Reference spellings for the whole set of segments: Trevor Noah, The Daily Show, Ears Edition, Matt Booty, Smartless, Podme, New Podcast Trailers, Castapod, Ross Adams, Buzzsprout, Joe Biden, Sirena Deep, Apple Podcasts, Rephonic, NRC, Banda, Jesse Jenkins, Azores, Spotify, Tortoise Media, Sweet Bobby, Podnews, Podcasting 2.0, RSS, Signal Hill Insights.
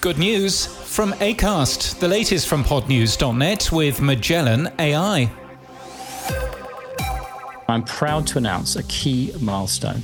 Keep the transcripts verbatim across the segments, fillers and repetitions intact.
Good news from Acast, the latest from pod news dot net with Magellan A I. I'm proud to announce a key milestone.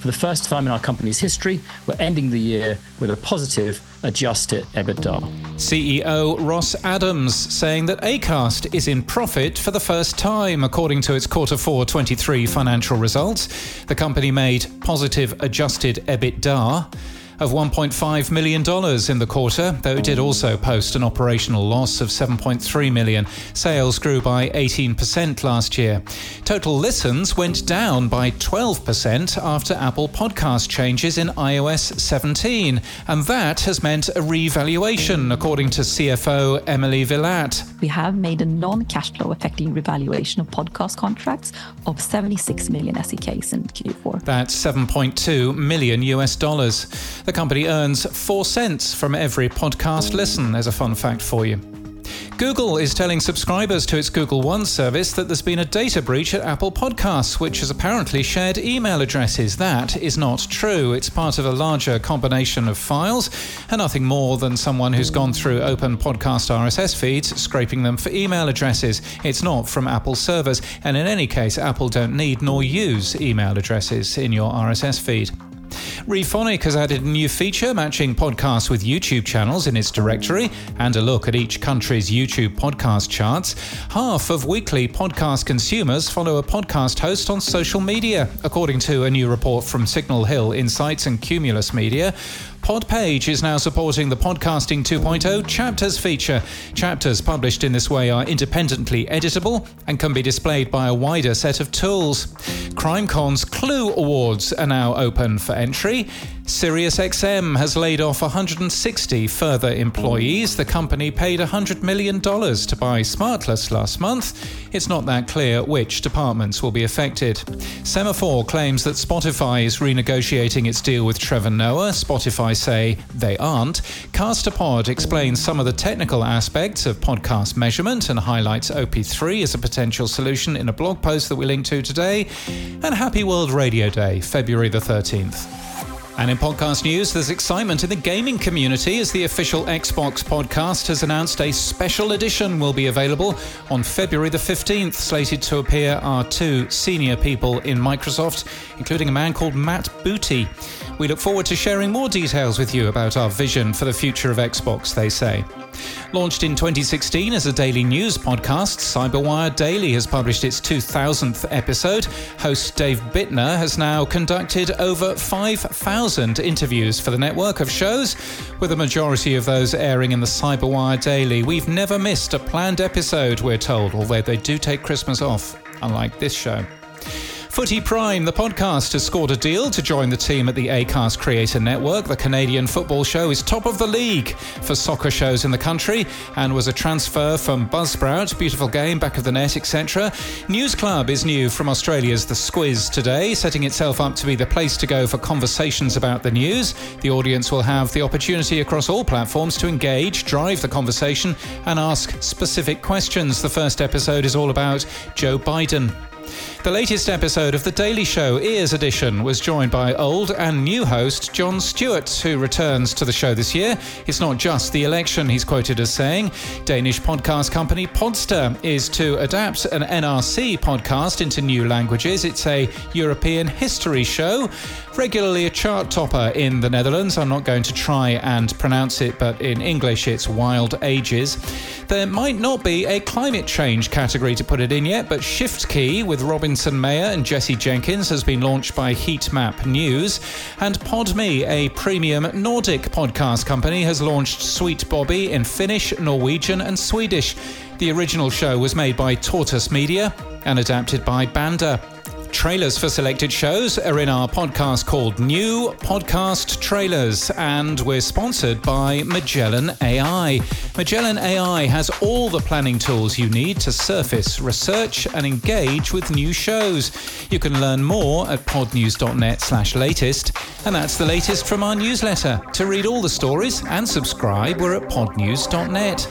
For the first time in our company's history, we're ending the year with a positive adjusted EBITDA. C E O Ross Adams saying that Acast is in profit for the first time, according to its quarter four twenty-three financial results. The company made positive adjusted EBITDA of one point five million dollars in the quarter, though it did also post an operational loss of seven point three million dollars. Sales grew by eighteen percent last year. Total listens went down by twelve percent after Apple Podcast changes in i O S seventeen, and that has meant a revaluation, according to C F O Emily Villat. We have made a non-cash flow affecting revaluation of podcast contracts of seventy-six million S E Ks in Q four. That's seven point two million U S dollars. The company earns four cents from every podcast listen, as a fun fact for you. Google is telling subscribers to its Google One service that there's been a data breach at Apple Podcasts, which has apparently shared email addresses. That is not true. It's part of a larger combination of files and nothing more than someone who's gone through open podcast R S S feeds, scraping them for email addresses. It's not from Apple servers. And in any case, Apple don't need nor use email addresses in your R S S feed. Rephonic has added a new feature matching podcasts with YouTube channels in its directory and a look at each country's YouTube podcast charts. Half of weekly podcast consumers follow a podcast host on social media, according to a new report from Signal Hill Insights and Cumulus Media. Podpage is now supporting the Podcasting two point oh Chapters feature. Chapters published in this way are independently editable and can be displayed by a wider set of tools. CrimeCon's Clue Awards are now open for entry. SiriusXM has laid off one hundred sixty further employees. The company paid one hundred million dollars to buy Smartless last month. It's not that clear which departments will be affected. Semaphore claims that Spotify is renegotiating its deal with Trevor Noah. Spotify say they aren't. Castapod explains some of the technical aspects of podcast measurement and highlights O P three as a potential solution in a blog post that we link to today. And happy World Radio Day, February the thirteenth. And in podcast news, there's excitement in the gaming community as the official Xbox podcast has announced a special edition will be available on February the fifteenth. Slated to appear are two senior people in Microsoft, including a man called Matt Booty. We look forward to sharing more details with you about our vision for the future of Xbox, they say. Launched in twenty sixteen as a daily news podcast, CyberWire Daily has published its two thousandth episode. Host Dave Bittner has now conducted over five thousand interviews for the network of shows, with a majority of those airing in the CyberWire Daily. We've never missed a planned episode, we're told, although they do take Christmas off, unlike this show. Footy Prime, the podcast, has scored a deal to join the team at the Acast Creator Network. The Canadian football show is top of the league for soccer shows in the country and was a transfer from Buzzsprout. Beautiful game, back of the net, et cetera. News Club is new from Australia's The Squiz today, setting itself up to be the place to go for conversations about the news. The audience will have the opportunity across all platforms to engage, drive the conversation and ask specific questions. The first episode is all about Joe Biden. The latest episode of The Daily Show, Ears Edition, was joined by old and new host Jon Stewart, who returns to the show this year. It's not just the election, he's quoted as saying. Danish podcast company Podster is to adapt an N R C podcast into new languages. It's a European history show, regularly a chart topper in the Netherlands. I'm not going to try and pronounce it, but in English it's Wild Ages. There might not be a climate change category to put it in yet, but Shift Key with Robinson Meyer and Jesse Jenkins has been launched by Heatmap News. And Podme, a premium Nordic podcast company, has launched Sweet Bobby in Finnish, Norwegian and Swedish. The original show was made by Tortoise Media and adapted by Banda. Trailers for selected shows are in our podcast called New Podcast Trailers, and we're sponsored by Magellan A I. Magellan A I has all the planning tools you need to surface, research and engage with new shows. You can learn more at pod news dot net slash latest, and that's the latest from our newsletter. To read all the stories and subscribe, we're at pod news dot net.